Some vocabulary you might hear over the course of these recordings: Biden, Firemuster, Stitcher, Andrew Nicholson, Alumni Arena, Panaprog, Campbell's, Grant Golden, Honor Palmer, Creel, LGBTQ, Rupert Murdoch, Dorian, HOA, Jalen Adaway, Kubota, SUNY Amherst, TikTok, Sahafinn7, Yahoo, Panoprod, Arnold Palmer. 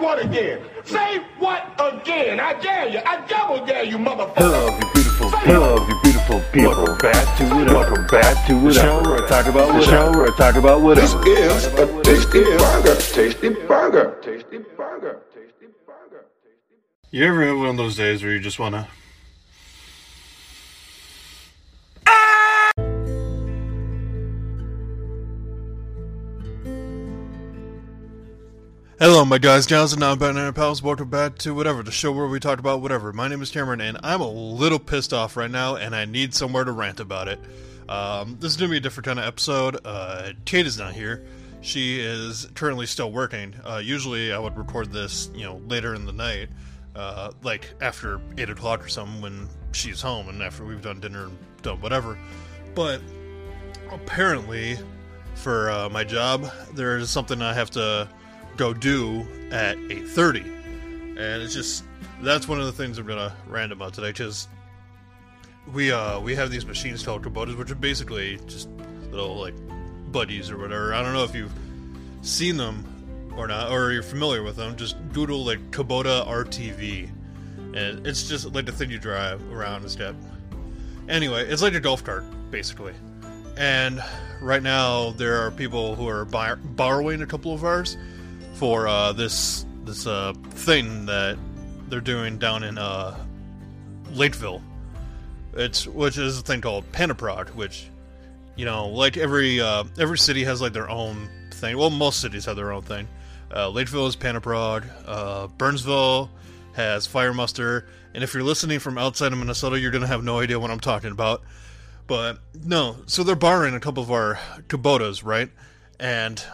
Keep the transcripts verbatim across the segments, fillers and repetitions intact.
what again? Say what again? I dare you. I double dare you, motherfucker. Hello, you beautiful. Hello, you beautiful people. Welcome back to it. Welcome back to it. Show where I talk about what. Show where I talk about what. This is a tasty burger. Tasty burger. Tasty burger. Tasty burger. You ever have one of those days where you just wanna? Hello my guys, gals, and non-binary pals, welcome back to whatever, the show where we talk about whatever. My name is Cameron, and I'm a little pissed off right now, and I need somewhere to rant about it. Um, this is going to be a different kind of episode. Uh, Kate is not here. She is currently still working. Uh, usually I would record this, you know, later in the night, uh, like after eight o'clock or something when she's home and after we've done dinner and done whatever. But apparently, for uh, my job, there is something I have to go do at eight thirty, and it's just, that's one of the things I'm gonna rant about today, because we uh we have these machines called Kubotas, which are basically just little like buddies or whatever. I don't know if you've seen them or not, or you're familiar with them. Just doodle like Kubota R T V, and it's just like the thing you drive around and step. Anyway, it's like a golf cart basically, and right now there are people who are buy- borrowing a couple of ours for uh, this this uh, thing that they're doing down in uh, Lakeville, it's which is a thing called Panaprog, which, you know, like every uh, every city has like their own thing. Well, most cities have their own thing. Uh, Lakeville is Panoprod. Uh, Burnsville has Firemuster, and if you're listening from outside of Minnesota, you're gonna have no idea what I'm talking about. But no, so they're borrowing a couple of our Kubotas, right? And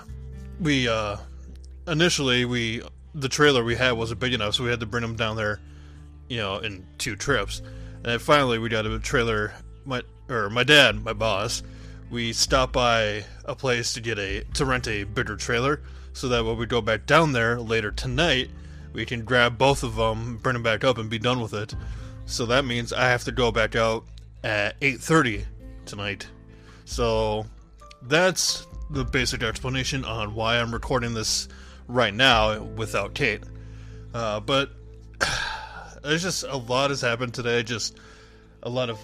we. Uh, Initially, we the trailer we had wasn't big enough, so we had to bring them down there, you know, in two trips. And then finally, we got a trailer. My or my dad, my boss, we stopped by a place to get a to rent a bigger trailer, so that when we go back down there later tonight, we can grab both of them, bring them back up, and be done with it. So that means I have to go back out at eight thirty tonight. So that's the basic explanation on why I'm recording this right now without Kate, uh, but there's just a lot has happened today, just a lot of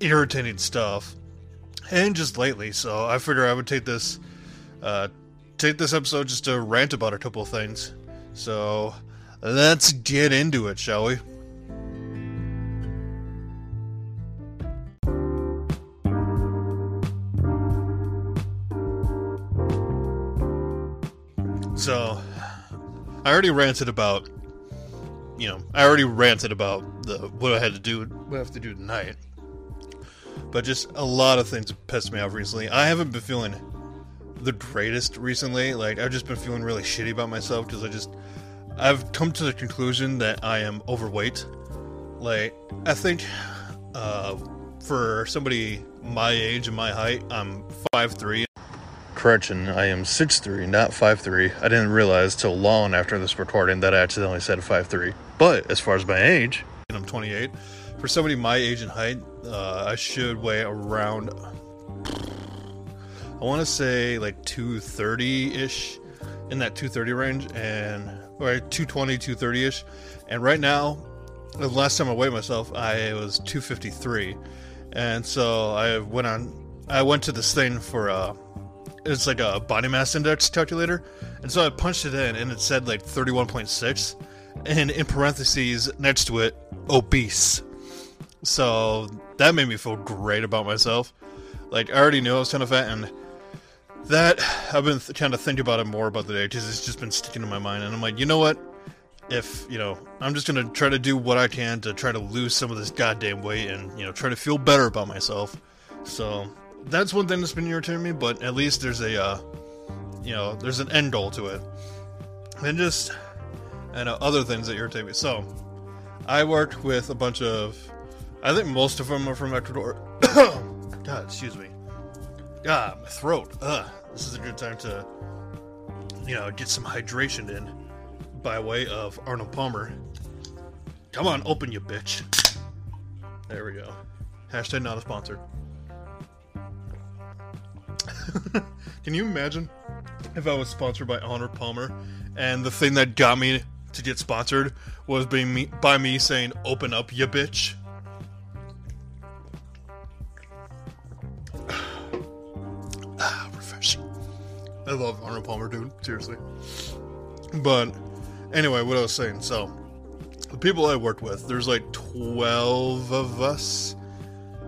irritating stuff, and just lately, so I figure I would take this, uh, take this episode just to rant about a couple of things, so let's get into it, shall we? So, I already ranted about, you know, I already ranted about the what I had to do, what I have to do tonight. But just a lot of things have pissed me off recently. I haven't been feeling the greatest recently. Like, I've just been feeling really shitty about myself because I just, I've come to the conclusion that I am overweight. Like, I think uh, for somebody my age and my height, I'm five three. Correction, I am six three, not five three. I didn't realize till long after this recording that I accidentally said five three. But as far as my age, I'm twenty-eight. For somebody my age and height, uh, I should weigh around, I want to say like two thirty-ish, in that two thirty range, and or two twenty, two thirty-ish. And right now, the last time I weighed myself, I was two fifty-three. And so I went on, I went to this thing for a, uh, it's like a body mass index calculator, and so I punched it in and it said like thirty-one point six, and in parentheses next to it, obese. So that made me feel great about myself. Like, I already knew I was kind of fat, and that I've been th- trying to think about it more about the day, because it's just been sticking in my mind, and I'm like, you know what, if, you know, I'm just gonna try to do what I can to try to lose some of this goddamn weight and, you know, try to feel better about myself. So that's one thing that's been irritating me, but at least there's a, uh, you know, there's an end goal to it. And just, and uh, other things that irritate me. So, I worked with a bunch of, I think most of them are from Ecuador. God, excuse me. God, my throat. Ugh. This is a good time to, you know, get some hydration in by way of Arnold Palmer. Come on, open you bitch. There we go. Hashtag not a sponsor. Can you imagine if I was sponsored by Honor Palmer and the thing that got me to get sponsored was by me, by me saying, "Open up, you bitch." Ah, refreshing. I love Arnold Palmer, dude. Seriously. But anyway, what I was saying. So, the people I worked with, there's like twelve of us,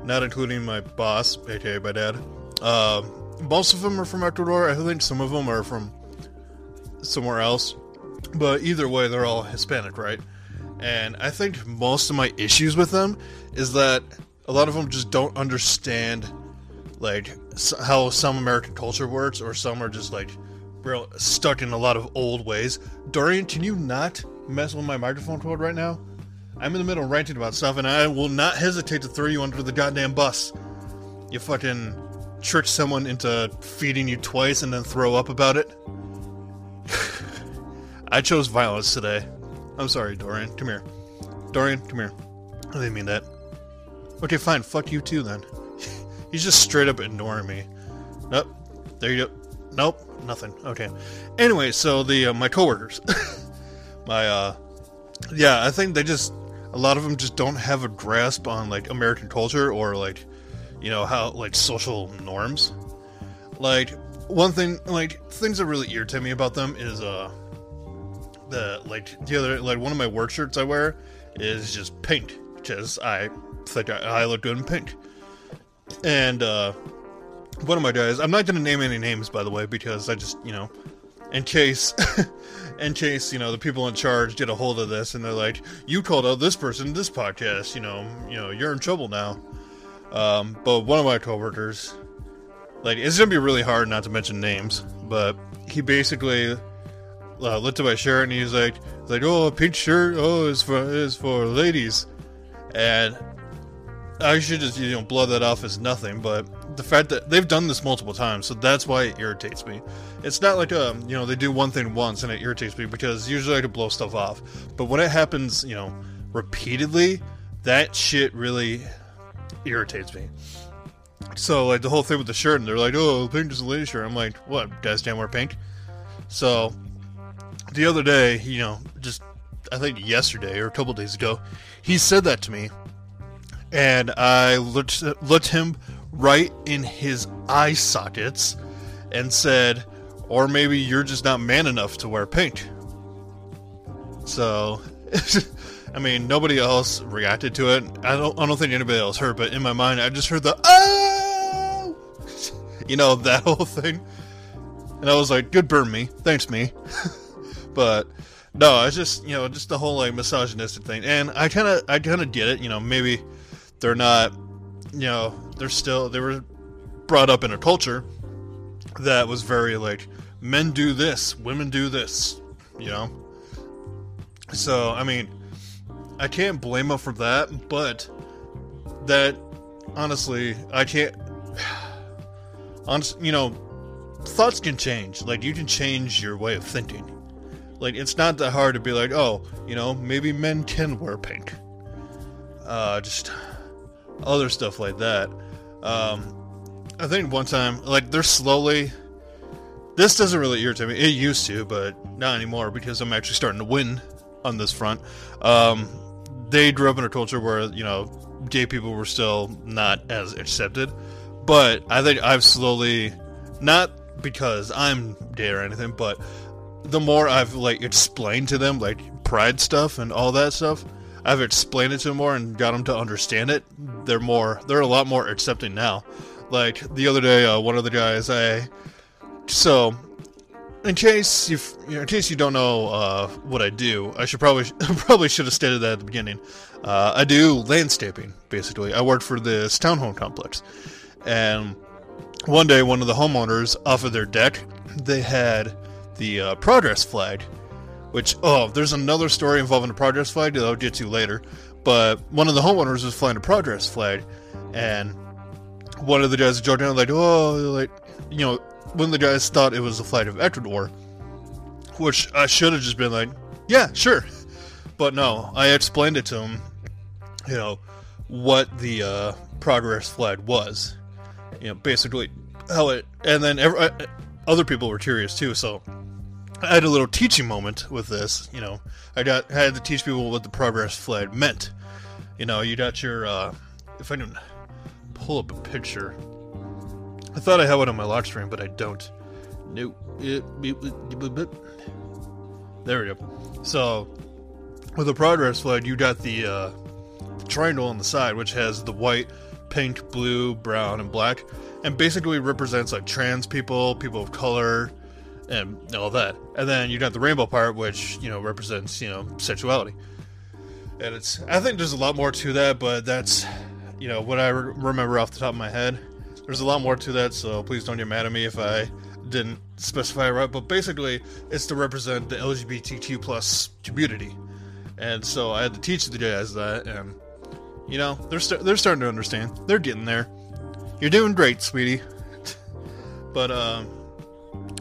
not including my boss, aka my dad. Uh, most of them are from Ecuador. I think some of them are from somewhere else. But either way, they're all Hispanic, right? And I think most of my issues with them is that a lot of them just don't understand, like, how some American culture works, or some are just, like, real stuck in a lot of old ways. Dorian, can you not mess with my microphone cord right now? I'm in the middle of ranting about stuff, and I will not hesitate to throw you under the goddamn bus. You fucking trick someone into feeding you twice and then throw up about it. I chose violence today. I'm sorry, Dorian. Come here. Dorian, come here. I didn't mean that. Okay, fine. Fuck you too, then. He's just straight up ignoring me. Nope. There you go. Nope. Nothing. Okay. Anyway, so the uh, my coworkers. my, uh... Yeah, I think they just... A lot of them just don't have a grasp on, like, American culture or, like, you know, how, like, social norms. Like, one thing... Like, things that really irritate me about them is, uh... The, like, the other, like, one of my work shirts I wear is just pink, because I think I, I look good in pink. And, uh, one of my guys, I'm not going to name any names, by the way, because I just, you know, in case, in case, you know, the people in charge get a hold of this, and they're like, you called out this person in this podcast, you know, you know, you're in trouble now. Um, but one of my coworkers, like, it's going to be really hard not to mention names, but he basically... Uh, looked at my shirt and he's like, like, oh, a pink shirt, oh, it's for it's for ladies, and I should just, you know, blow that off as nothing. But the fact that they've done this multiple times, so that's why it irritates me. It's not like um, you know, they do one thing once and it irritates me, because usually I can blow stuff off. But when it happens, you know, repeatedly, that shit really irritates me. So like the whole thing with the shirt, and they're like, oh, pink is a lady shirt. I'm like, what? Guys can't wear pink? So. The other day, you know, just, I think yesterday or a couple days ago, he said that to me, and I looked, looked him right in his eye sockets and said, or maybe you're just not man enough to wear pink. So, I mean, nobody else reacted to it. I don't, I don't think anybody else heard, but in my mind, I just heard the, oh, you know, that whole thing. And I was like, good burn me. Thanks, me. But no, it's just, you know, just the whole like misogynistic thing, and I kind of, I kind of get it. You know, maybe they're not, you know, they're still, they were brought up in a culture that was very like, men do this, women do this, you know. So I mean, I can't blame them for that, but that honestly, I can't. Honestly, you know, thoughts can change. Like you can change your way of thinking. Like, it's not that hard to be like, oh, you know, maybe men can wear pink. Uh, just other stuff like that. Um, I think one time, like, they're slowly... This doesn't really irritate me. It used to, but not anymore, because I'm actually starting to win on this front. Um, they grew up in a culture where, you know, gay people were still not as accepted. But I think I've slowly... Not because I'm gay or anything, but... The more I've, like, explained to them, like, pride stuff and all that stuff, I've explained it to them more and got them to understand it, they're more, they're a lot more accepting now. Like, the other day, uh, one of the guys, I, so, in case you, in case you don't know, uh, what I do, I should probably, probably should have stated that at the beginning. Uh, I do landscaping, basically. I work for this townhome complex, and one day, one of the homeowners, off of their deck, they had... the uh, progress flag, which, oh, there's another story involving the progress flag that I'll get to later, but one of the homeowners was flying a progress flag, and one of the guys jumped down, like, oh, like, you know, one of the guys thought it was the flag of Ecuador, which I should have just been like, yeah, sure, but no, I explained it to him, you know, what the uh, progress flag was, you know, basically, how it, and then every, other people were curious too, so... I had a little teaching moment with this, you know. I got I had to teach people what the progress flag meant. You know, you got your, uh, if I can pull up a picture. I thought I had one on my lock screen, but I don't. Nope. There we go. So, with the progress flag, you got the, uh, the triangle on the side, which has the white, pink, blue, brown, and black, and basically represents, like, trans people, people of color, and all that. And then you got the rainbow part, which, you know, represents, you know, sexuality. And it's, I think there's a lot more to that, but that's, you know, what I re- remember off the top of my head. There's a lot more to that, so please don't get mad at me if I didn't specify right. But basically, it's to represent the L G B T Q plus community. And so I had to teach the guys that, and, you know, they're, st- they're starting to understand. They're getting there. You're doing great, sweetie. But, um,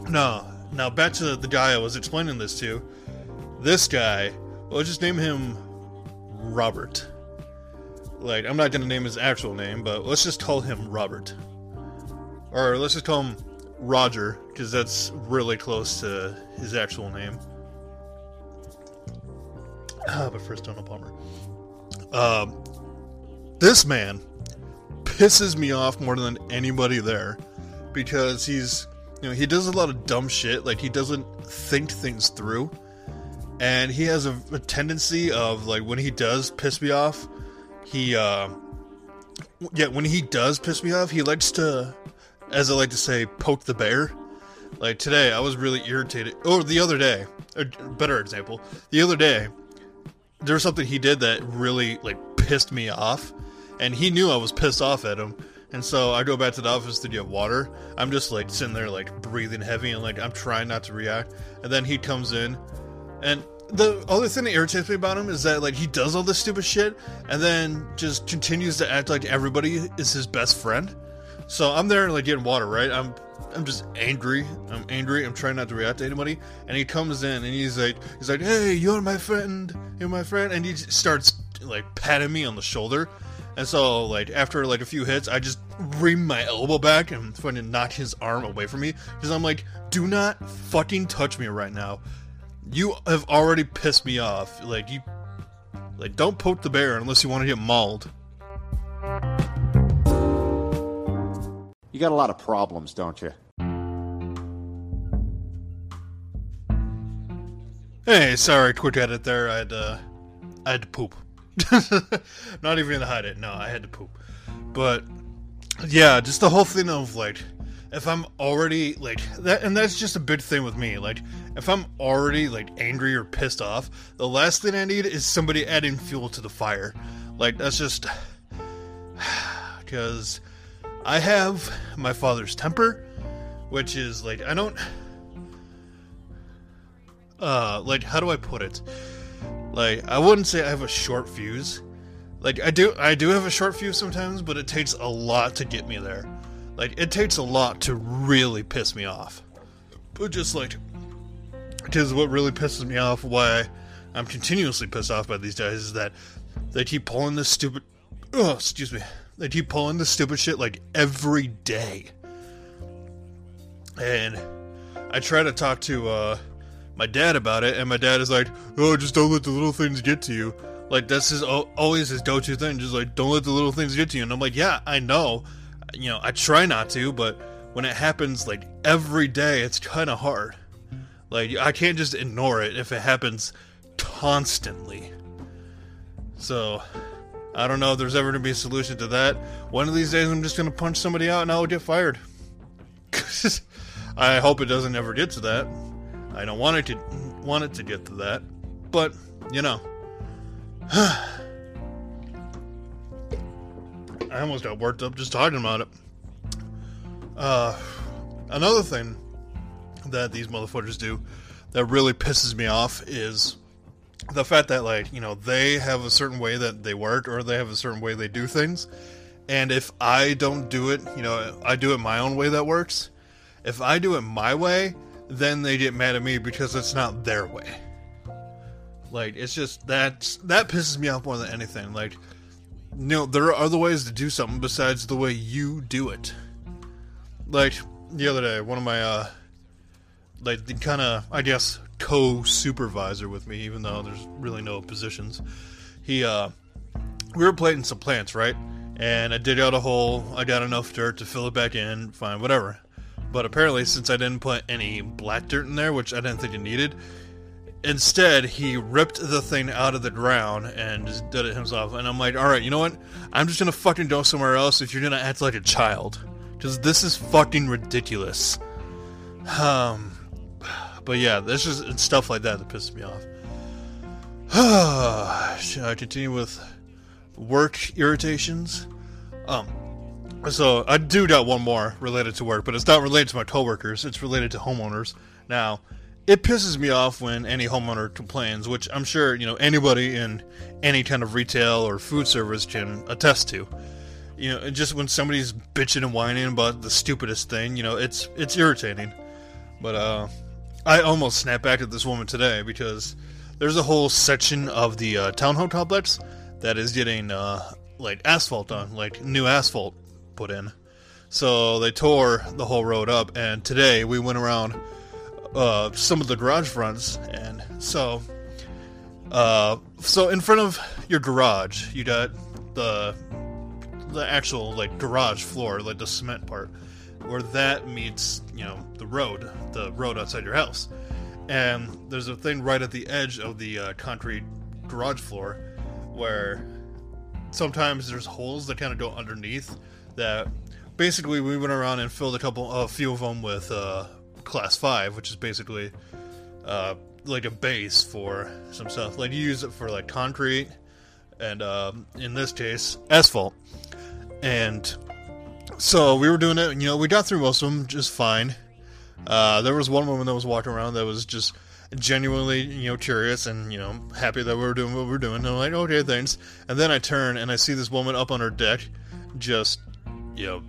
no. Now, back to the guy I was explaining this to. This guy, well, just name him Robert. Like, I'm not going to name his actual name, but let's just call him Robert. Or let's just call him Roger, because that's really close to his actual name. Ah, but first, Arnold Palmer. Um, this man pisses me off more than anybody there, because he's... You know, he does a lot of dumb shit, like, he doesn't think things through, and he has a, a tendency of, like, when he does piss me off, he, uh, yeah, when he does piss me off, he likes to, as I like to say, poke the bear. Like, today, I was really irritated, or the other day, a better example, the other day, there was something he did that really, like, pissed me off, and he knew I was pissed off at him. And so I go back to the office to get water. I'm just like sitting there like breathing heavy and like I'm trying not to react. And then he comes in. And the other thing that irritates me about him is that like he does all this stupid shit and then just continues to act like everybody is his best friend. So I'm there like getting water, right? I'm I'm just angry. I'm angry. I'm trying not to react to anybody. And he comes in and he's like he's like, "Hey, you're my friend. You're my friend." And he starts like patting me on the shoulder. And so, like, after, like, a few hits, I just ream my elbow back and fucking knock his arm away from me. Because I'm like, do not fucking touch me right now. You have already pissed me off. Like, you... Like, don't poke the bear unless you want to get mauled. You got a lot of problems, don't you? Hey, sorry, quick edit there. I had, uh... I had to poop. Not even gonna hide it. No, I had to poop. But yeah, just the whole thing of like, if I'm already like that, and that's just a big thing with me. Like, if I'm already like angry or pissed off, the last thing I need is somebody adding fuel to the fire. Like, that's just because I have my father's temper, which is like I don't. Uh, like how do I put it? Like, I wouldn't say I have a short fuse. Like, I do I do have a short fuse sometimes, but it takes a lot to get me there. Like, it takes a lot to really piss me off. But just, like, because what really pisses me off, why I'm continuously pissed off by these guys, is that they keep pulling this stupid... Oh, excuse me. They keep pulling this stupid shit, like, every day. And I try to talk to, uh... my dad about it, and my dad is like, oh, just don't let the little things get to you. Like, that's his always his go-to thing, just like, don't let the little things get to you. And I'm like, yeah, I know, you know, I try not to, but when it happens, like, every day, it's kind of hard. Like, I can't just ignore it if it happens constantly. So, I don't know if there's ever going to be a solution to that. One of these days, I'm just going to punch somebody out, and I'll get fired. I hope it doesn't ever get to that. I don't want it to want it to get to that, but you know, I almost got worked up just talking about it. Uh, another thing that these motherfuckers do that really pisses me off is the fact that, like, you know, they have a certain way that they work, or they have a certain way they do things, and if I don't do it, you know, I do it my own way that works. If I do it my way, then they get mad at me because it's not their way. Like, it's just, that's, that pisses me off more than anything. Like, you know, there are other ways to do something besides the way you do it. Like, the other day, one of my, uh, like the kind of, I guess, co-supervisor with me, even though there's really no positions. He, uh, we were planting some plants, right? And I dig out a hole, I got enough dirt to fill it back in, fine, whatever. But apparently, since I didn't put any black dirt in there, which I didn't think it needed, instead, he ripped the thing out of the ground and just did it himself. And I'm like, alright, you know what? I'm just gonna fucking go somewhere else if you're gonna act like a child. Because this is fucking ridiculous. Um, but yeah, this is it's stuff like that that pisses me off. Should I continue with work irritations? Um, so I do got one more related to work, but it's not related to my coworkers. It's related to homeowners. Now, it pisses me off when any homeowner complains, which I'm sure, you know, anybody in any kind of retail or food service can attest to. You know, just when somebody's bitching and whining about the stupidest thing, you know, it's it's irritating. But uh, I almost snapped back at this woman today because there's a whole section of the uh, townhome complex that is getting, uh, like, asphalt on, like, new asphalt put in. So they tore the whole road up, and today we went around Uh, some of the garage fronts, and so, uh, so in front of your garage, you got the the actual like garage floor, like the cement part, where that meets you know the road, the road outside your house, and there's a thing right at the edge of the uh, concrete garage floor where sometimes there's holes that kind of go underneath. That basically we went around and filled a couple, a few of them with uh. Class five, which is basically uh, like a base for some stuff. Like you use it for like concrete and um, in this case asphalt. And so we were doing it. You know, we got through most of them just fine. Uh, there was one woman that was walking around that was just genuinely you know curious and you know happy that we were doing what we were doing. And I'm like, okay, thanks. And then I turn and I see this woman up on her deck, just you know.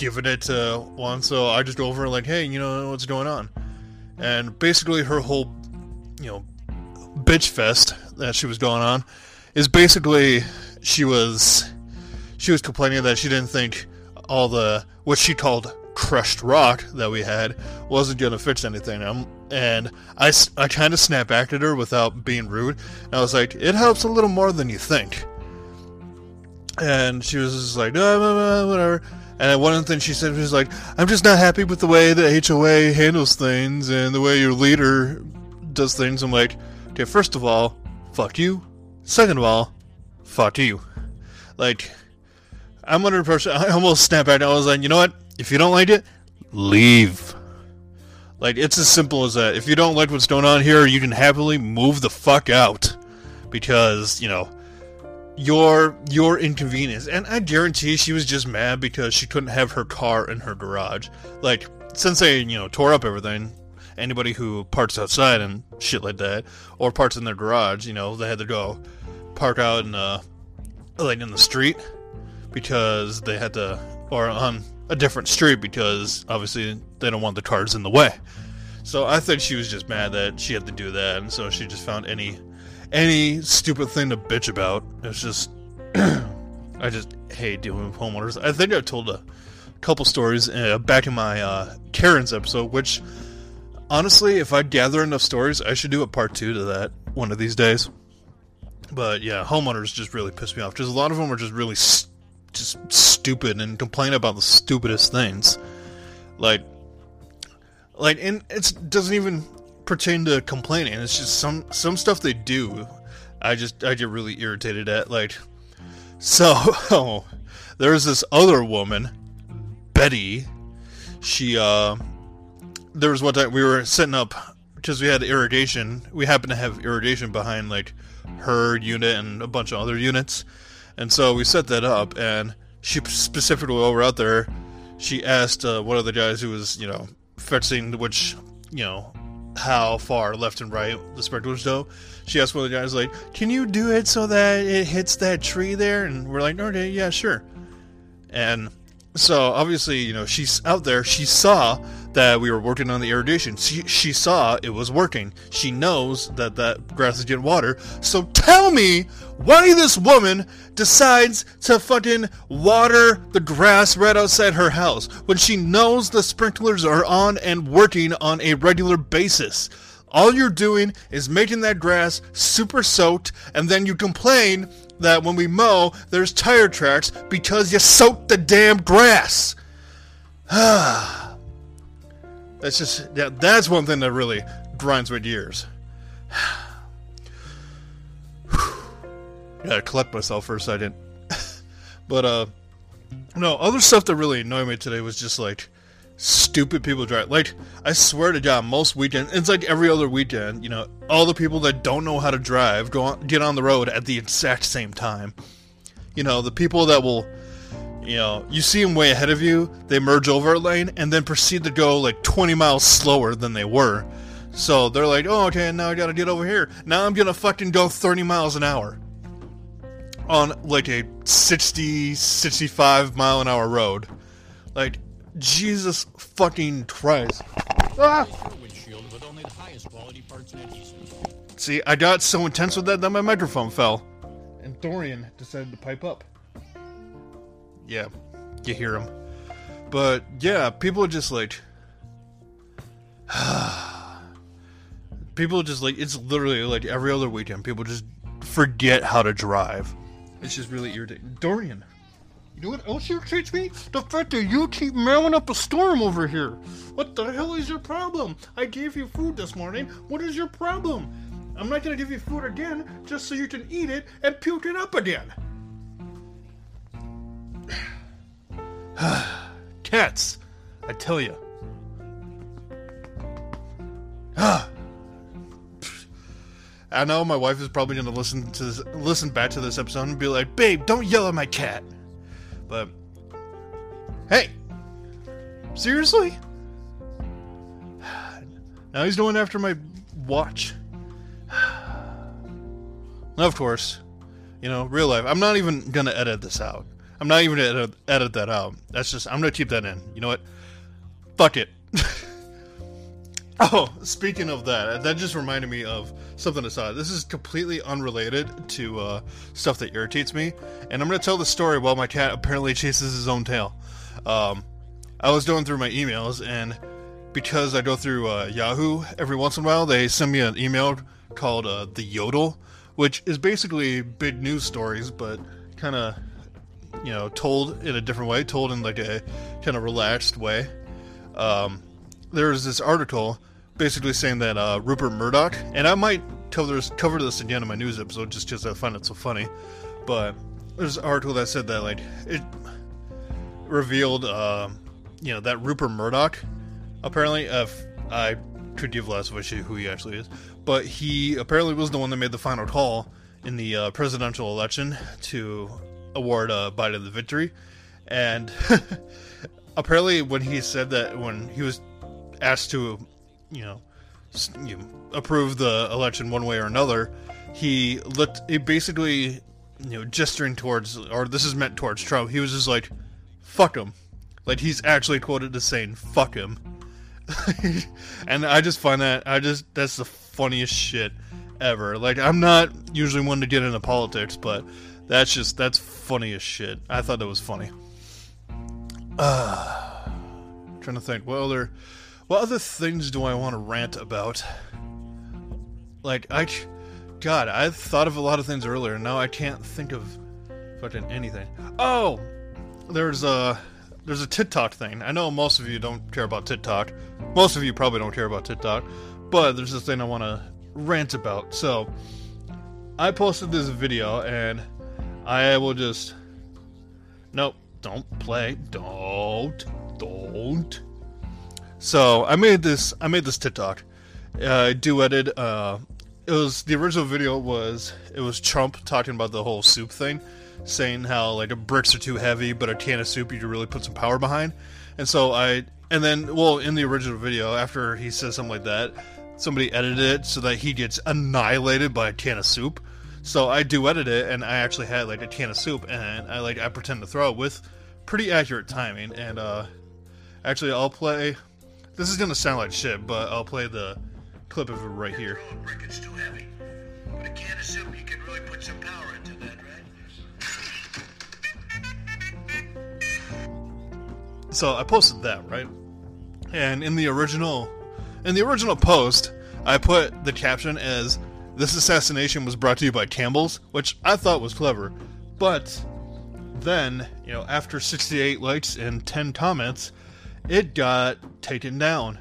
giving it to one, so I just go over and like, hey, you know, what's going on? And basically her whole, you know, bitch fest that she was going on is basically she was, she was complaining that she didn't think all the, what she called crushed rock that we had wasn't going to fix anything. I'm, and I, I kind of snapped back at her without being rude. And I was like, it helps a little more than you think. And she was just like, blah, blah, blah, whatever. And one thing she said was like, I'm just not happy with the way the H O A handles things and the way your leader does things. I'm like, okay, first of all, fuck you. Second of all, fuck you. Like, I'm under pressure. I almost snapped back. I was like, you know what? If you don't like it, leave. Like, it's as simple as that. If you don't like what's going on here, you can happily move the fuck out. Because, you know... Your your inconvenience. And I guarantee she was just mad because she couldn't have her car in her garage. Like, since they, you know, tore up everything, anybody who parks outside and shit like that, or parks in their garage, you know, they had to go park out in the, like, in the street because they had to, or on a different street because, obviously, they don't want the cars in the way. So I think she was just mad that she had to do that, and so she just found any... any stupid thing to bitch about. It's just, I just hate dealing with homeowners. I think I've told a couple stories uh, back in my uh, Karen's episode, which, honestly, if I gather enough stories, I should do a part two to that one of these days. But yeah, homeowners just really piss me off. Just a lot of them are just really st- just stupid and complain about the stupidest things. Like, like, and it doesn't even... pertain to complaining. It's just some some stuff they do I just I get really irritated at. Like, so oh, there's this other woman, Betty. She uh there was one time we were setting up because we had irrigation. We happened to have irrigation behind like her unit and a bunch of other units, and so we set that up, and she specifically, while we're out there, she asked uh, one of the guys who was you know fixing which you know how far left and right the sprinklers go. She asked one of the guys, like, can you do it so that it hits that tree there? And we're like, okay, yeah, sure. And So obviously, you know, she's out there. She saw that we were working on the irrigation. She, she saw it was working. She knows that that grass is getting water. So tell me why this woman decides to fucking water the grass right outside her house when she knows the sprinklers are on and working on a regular basis. All you're doing is making that grass super soaked, and then you complain that when we mow, there's tire tracks because you soaked the damn grass. That's just, yeah, that's one thing that really grinds my gears. Gotta collect myself for a second. But, uh, no, other stuff that really annoyed me today was just, like, stupid people drive. Like, I swear to God, most weekends, it's like every other weekend, you know, all the people that don't know how to drive go on, get on the road at the exact same time. You know, the people that will, you know, you see them way ahead of you, they merge over a lane, and then proceed to go like twenty miles slower than they were. So they're like, oh, okay, now I gotta get over here. Now I'm gonna fucking go thirty miles an hour on like a sixty, sixty-five mile an hour road. Like, Jesus fucking Christ. Ah! See, I got so intense with that that my microphone fell. And Dorian decided to pipe up. Yeah, you hear him. But, yeah, people are just like... people are just like... It's literally like every other weekend. People just forget how to drive. It's just really irritating. Dorian... You know what else irritates me? The fact that you keep mowing up a storm over here. What the hell is your problem? I gave you food this morning. What is your problem? I'm not going to give you food again just so you can eat it and puke it up again. Cats, I tell you. I know my wife is probably going to listen to this, listen back to this episode and be like, babe, don't yell at my cat. But, hey, seriously? Now he's going after my watch. Now, of course, you know, real life. I'm not even going to edit this out. I'm not even going to edit, edit that out. That's just, I'm going to keep that in. You know what? Fuck it. Oh, speaking of that, that just reminded me of something I saw. This is completely unrelated to uh, stuff that irritates me, and I'm going to tell the story while my cat apparently chases his own tail. Um, I was going through my emails, and because I go through uh, Yahoo every once in a while, they send me an email called uh, The Yodel, which is basically big news stories, but kind of, you know, told in a different way, told in like a kind of relaxed way. Um, there was this article... basically saying that uh, Rupert Murdoch, and I might cover this, cover this again in my news episode just because I find it so funny, but there's an article that said that, like, it revealed, uh, you know, that Rupert Murdoch, apparently, uh, I could give less of a shit who he actually is, but he apparently was the one that made the final call in the uh, presidential election to award uh, Biden the victory, and apparently when he said that, when he was asked to You know, you approve the election one way or another, he looked, he basically, you know, gesturing towards, or this is meant towards Trump, he was just like, fuck him. Like, he's actually quoted as saying, fuck him. And I just find that, I just, that's the funniest shit ever. Like, I'm not usually one to get into politics, but that's just, that's funny as shit. I thought that was funny. Uh, trying to think, well, there... what other things do I want to rant about? Like, I... God, I thought of a lot of things earlier, and now I can't think of fucking anything. Oh! There's a... There's a TikTok thing. I know most of you don't care about TikTok. Most of you probably don't care about TikTok. But there's this thing I want to rant about. So, I posted this video, and I will just... Nope. Don't play. Don't. Don't. So, I made this, I made this TikTok, I uh, duetted, uh, it was, the original video was, it was Trump talking about the whole soup thing, saying how, like, bricks are too heavy, but a can of soup you can really put some power behind, and so I, and then, well, in the original video, after he says something like that, somebody edited it so that he gets annihilated by a can of soup, so I duetted it, and I actually had, like, a can of soup, and I, like, I pretend to throw it with pretty accurate timing, and uh, actually I'll play, this is gonna sound like shit, but I'll play the clip of it right here. Record's too heavy, but I can't assume you can really put some power into that, right? So I posted that, right? And in the original, in the original post, I put the caption as, "This assassination was brought to you by Campbell's," which I thought was clever, but then, you know, after sixty-eight likes and ten comments, it got taken down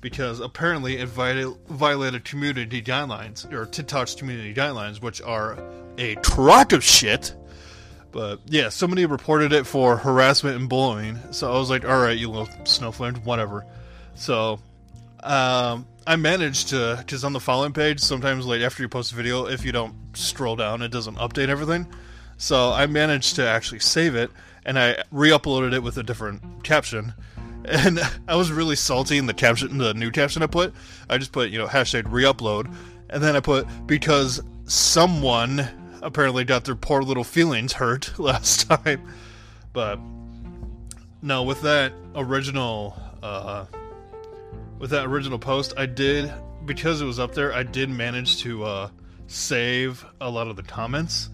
because apparently it violated community guidelines, or TikTok's community guidelines, which are a truck of shit. But yeah, somebody reported it for harassment and bullying, so I was like, alright, you little snowflake, whatever. So, um, I managed to, because on the following page, sometimes like after you post a video, if you don't scroll down, it doesn't update everything. So I managed to actually save it, and I re-uploaded it with a different caption. And I was really salty in the caption, the new caption I put. I just put, you know, hashtag re-upload, and then I put, because someone apparently got their poor little feelings hurt last time. But no, with that original, uh, with that original post, I did, because it was up there, I did manage to uh, save a lot of the comments.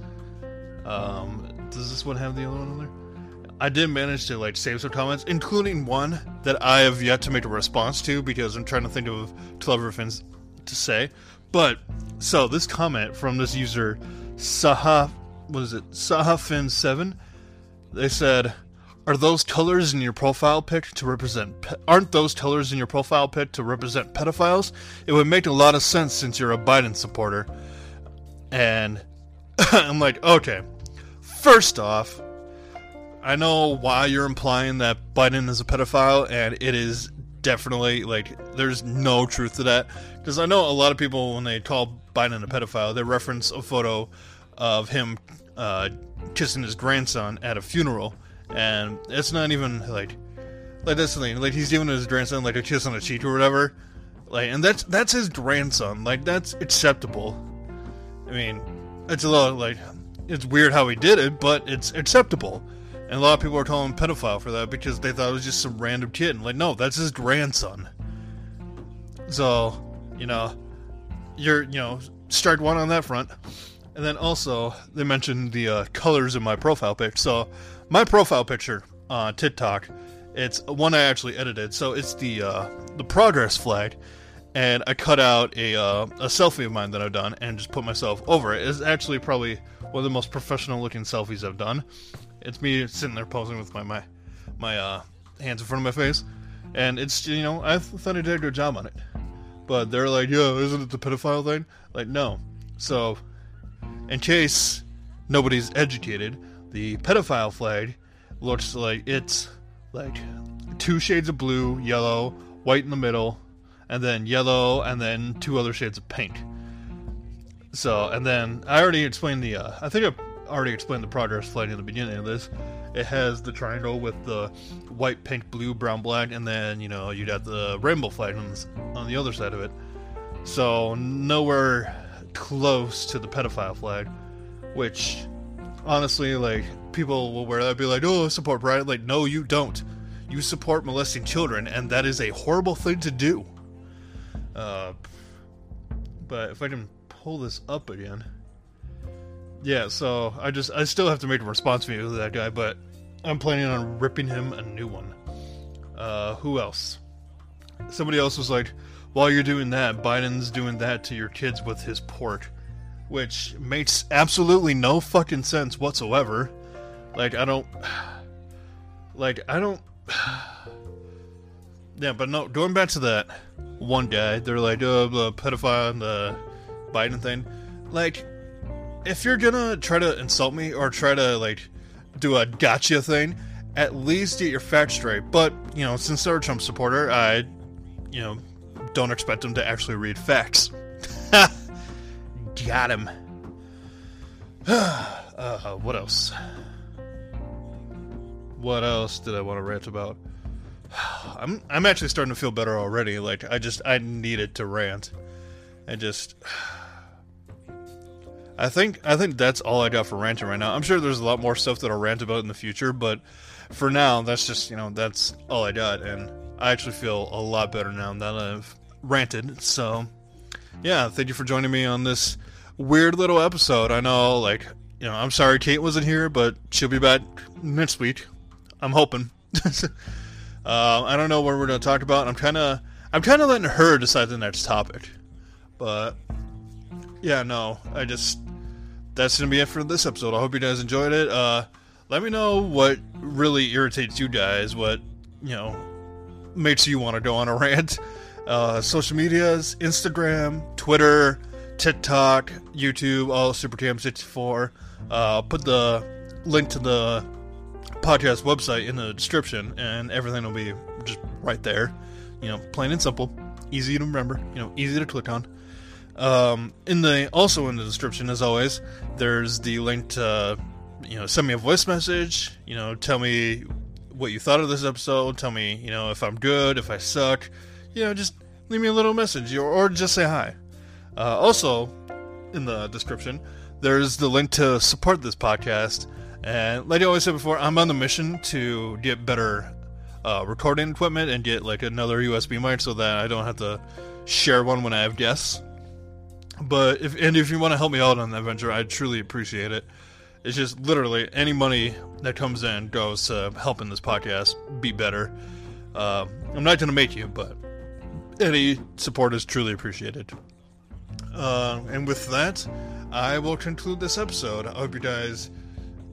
Um, does this one have the other one on there? I did manage to, like, save some comments, including one that I have yet to make a response to because I'm trying to think of clever things to say. But, so, this comment from this user, Sahaf, what is it, Sahafinn seven, they said, "Are those colors in your profile pic to represent, pe- aren't those colors in your profile pic to represent pedophiles? It would make a lot of sense since you're a Biden supporter." And I'm like, okay. First off, I know why you're implying that Biden is a pedophile, and it is definitely, like, there's no truth to that. Because I know a lot of people, when they call Biden a pedophile, they reference a photo of him uh, kissing his grandson at a funeral. And it's not even, like, like that's the thing. Like, he's giving his grandson, like, a kiss on the cheek or whatever. Like, and that's, that's his grandson. Like, that's acceptable. I mean, it's a lot, like, it's weird how he did it, but it's acceptable. And a lot of people are calling him pedophile for that because they thought it was just some random kid. And like, no, that's his grandson. So, you know, you're, you know, strike one on that front. And then also, they mentioned the uh, colors in my profile picture. So, my profile picture on TikTok, it's one I actually edited. So, it's the uh, the progress flag. And I cut out a uh, a selfie of mine that I've done and just put myself over it. It's actually probably one of the most professional looking selfies I've done. It's me sitting there posing with my my, my uh, hands in front of my face. And it's, you know, I thought I did a good job on it. But they're like, yo, isn't it the pedophile thing? Like, no. So, in case nobody's educated, the pedophile flag looks like it's like two shades of blue, yellow, white in the middle, and then yellow, and then two other shades of pink. So, and then, I already explained the, uh, I think I already explained the progress flag in the beginning of this. It has the triangle with the white, pink, blue, brown, black, and then, you know, you'd have the rainbow flag on, this, on the other side of it. So, nowhere close to the pedophile flag, which, honestly, like, people will wear that and be like, oh, I support Brian. Like, no, you don't. You support molesting children, and that is a horrible thing to do. Uh, but if I can pull this up again, yeah, so I just, I still have to make a response video to that guy, but I'm planning on ripping him a new one. Uh, who else? Somebody else was like, while you're doing that, Biden's doing that to your kids with his pork, which makes absolutely no fucking sense whatsoever. Like, I don't, like, I don't, yeah, but no, going back to that one guy, they're like, oh, the pedophile and the Biden thing. Like, if you're gonna try to insult me or try to, like, do a gotcha thing, at least get your facts straight. But, you know, since they're a Trump supporter, I, you know, don't expect them to actually read facts. Got him. uh, what else? What else did I want to rant about? I'm I'm actually starting to feel better already. Like, I just, I needed to rant. I just, I think I think that's all I got for ranting right now. I'm sure there's a lot more stuff that I'll rant about in the future, but for now, that's just, you know, that's all I got, and I actually feel a lot better now that I've ranted. So, yeah, thank you for joining me on this weird little episode. I know, like, you know, I'm sorry Kate wasn't here, but she'll be back next week. I'm hoping. uh, I don't know what we're going to talk about. I'm kind of I'm kind of letting her decide the next topic. But, yeah, no, I just... That's going to be it for this episode. I hope you guys enjoyed it. Uh, let me know what really irritates you guys, what, you know, makes you want to go on a rant. Uh, social medias, Instagram, Twitter, TikTok, YouTube, all Super Cam sixty-four. Uh, put the link to the podcast website in the description, and everything will be just right there. You know, plain and simple, easy to remember, you know, easy to click on. Um, in the, also in the description, as always, there's the link to, you know, send me a voice message, you know, tell me what you thought of this episode, tell me, you know, if I'm good, if I suck, you know, just leave me a little message, or, or just say hi. Uh, also, in the description, there's the link to support this podcast, and like I always said before, I'm on the mission to get better uh, recording equipment and get, like, another U S B mic so that I don't have to share one when I have guests. But if and if you want to help me out on that venture, I truly appreciate it. It's just literally any money that comes in goes to helping this podcast be better. Uh, I'm not going to make you, but any support is truly appreciated. Uh, and with that, I will conclude this episode. I hope you guys,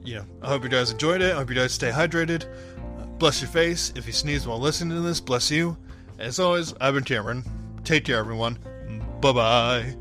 you know, I hope you guys enjoyed it. I hope you guys stay hydrated. Bless your face. If you sneeze while listening to this, bless you. As always, I've been Cameron. Take care, everyone. Bye bye.